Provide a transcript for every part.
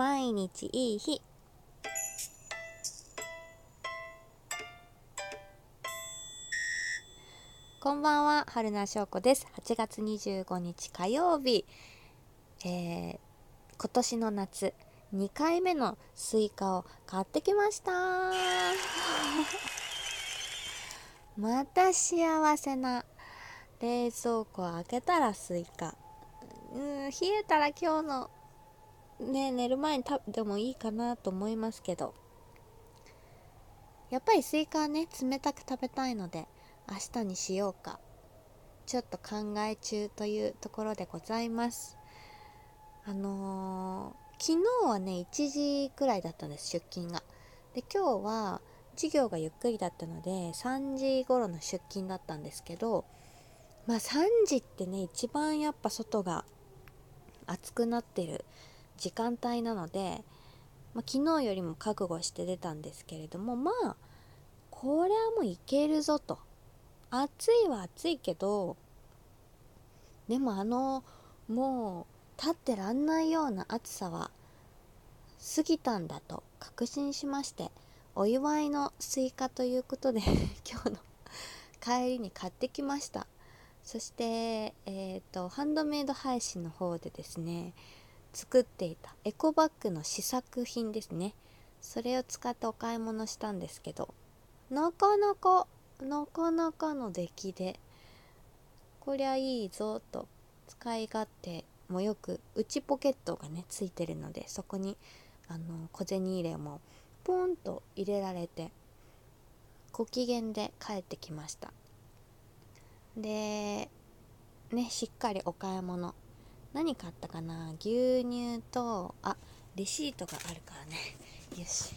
毎日いい日。こんばんは、春名翔子です。8月25日火曜日、今年の夏2回目のスイカを買ってきましたまた幸せな。冷蔵庫を開けたらスイカ、冷えたら今日のね、寝る前に食べてもいいかなと思いますけど、やっぱりスイカはね、冷たく食べたいので明日にしようかちょっと考え中というところでございます。昨日はね1時くらいだったんです、出勤が。で、今日は授業がゆっくりだったので3時頃の出勤だったんですけど、まあ3時ってね一番やっぱ外が暑くなってる時間帯なので、昨日よりも覚悟して出たんですけれども、これはもういけるぞと。暑いは暑いけど、でももう立ってらんないような暑さは過ぎたんだと確信しまして、お祝いのスイカということで今日の帰りに買ってきました。そして、ハンドメイド配信の方でですね作っていたエコバッグの試作品ですね、それを使ってお買い物したんですけど、なかなかの出来で、こりゃいいぞと。使い勝手もよく、内ポケットがねついてるので、そこに小銭入れもポンと入れられてご機嫌で帰ってきました。でね、しっかりお買い物、何買ったかな。牛乳と、レシートがあるからね、よし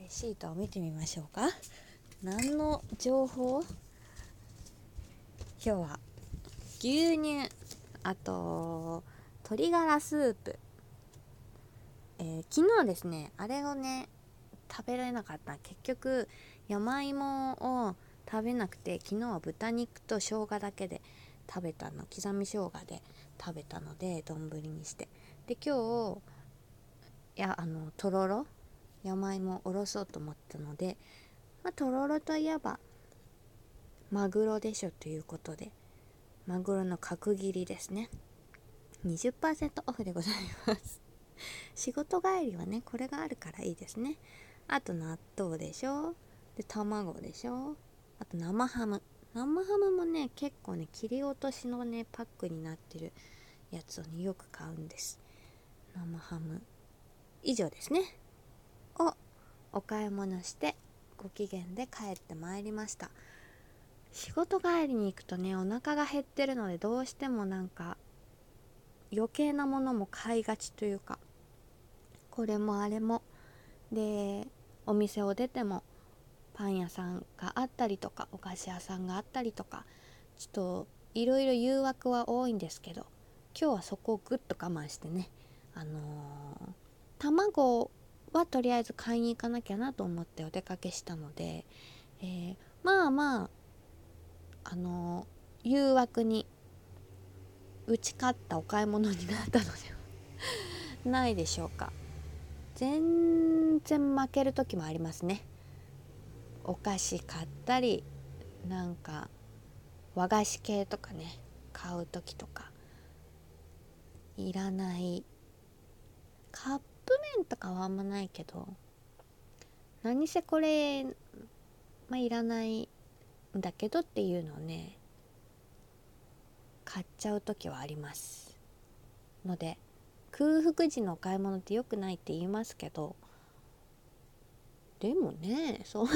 レシートを見てみましょうか。何の情報？今日は牛乳、あと鶏ガラスープ、昨日ですねあれをね食べられなかった。結局山芋を食べなくて、昨日は豚肉と生姜だけで食べたの、刻み生姜で食べたので丼にして。で、今日とろろ、山芋をおろそうと思ったので、とろろといえばマグロでしょということで、マグロの角切りですね。 20% オフでございます仕事帰りはねこれがあるからいいですね。あと納豆でしょ、で卵でしょ、あと生ハムもね結構ね切り落としのねパックになってるやつをねよく買うんです。生ハム以上ですねをお買い物してご機嫌で帰ってまいりました。仕事帰りに行くとねお腹が減ってるので、どうしてもなんか余計なものも買いがちというか、これもあれもで、お店を出てもパン屋さんがあったりとかお菓子屋さんがあったりとか、ちょっといろいろ誘惑は多いんですけど、今日はそこをぐっと我慢してね、卵はとりあえず買いに行かなきゃなと思ってお出かけしたので、誘惑に打ち勝ったお買い物になったのではないでしょうか。全然負ける時もありますね。お菓子買ったり、なんか和菓子系とかね買う時とか、いらないカップ麺とかはあんまないけど、何せこれ、いらないんだけどっていうのをね買っちゃう時はありますので、空腹時のお買い物って良くないって言いますけど、でもねそう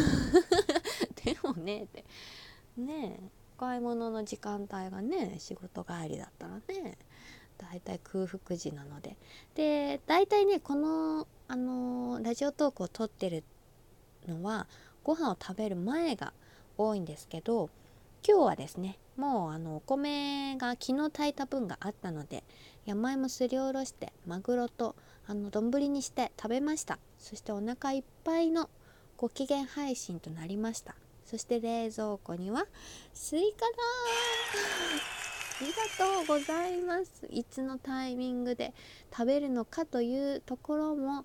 でもねってね、お買い物の時間帯がね仕事帰りだったらねだいたい空腹時なので、でだいたいねこの、ラジオトークを撮ってるのはご飯を食べる前が多いんですけど、今日はですねもうお米が昨日炊いた分があったので、山芋すりおろしてマグロと丼にして食べました。そしてお腹いっぱいのご機嫌配信となりました。そして冷蔵庫にはスイカだりがとうございます。いつのタイミングで食べるのかというところも、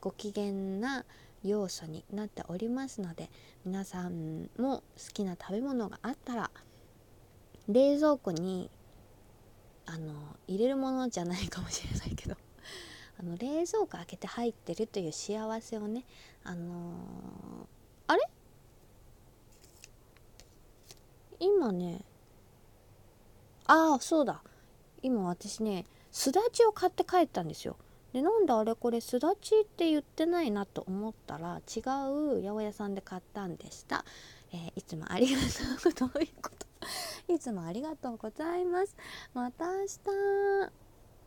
ご機嫌な要素になっておりますので、皆さんも好きな食べ物があったら冷蔵庫に入れるものじゃないかもしれないけど冷蔵庫開けて入ってるという幸せをね、あれ今ね、ああそうだ、今私ねすだちを買って帰ったんですよ。でなんであれこれすだちって言ってないなと思ったら、違う八百屋さんで買ったんでした。いつもありがとうということいつもありがとうございます。また明日。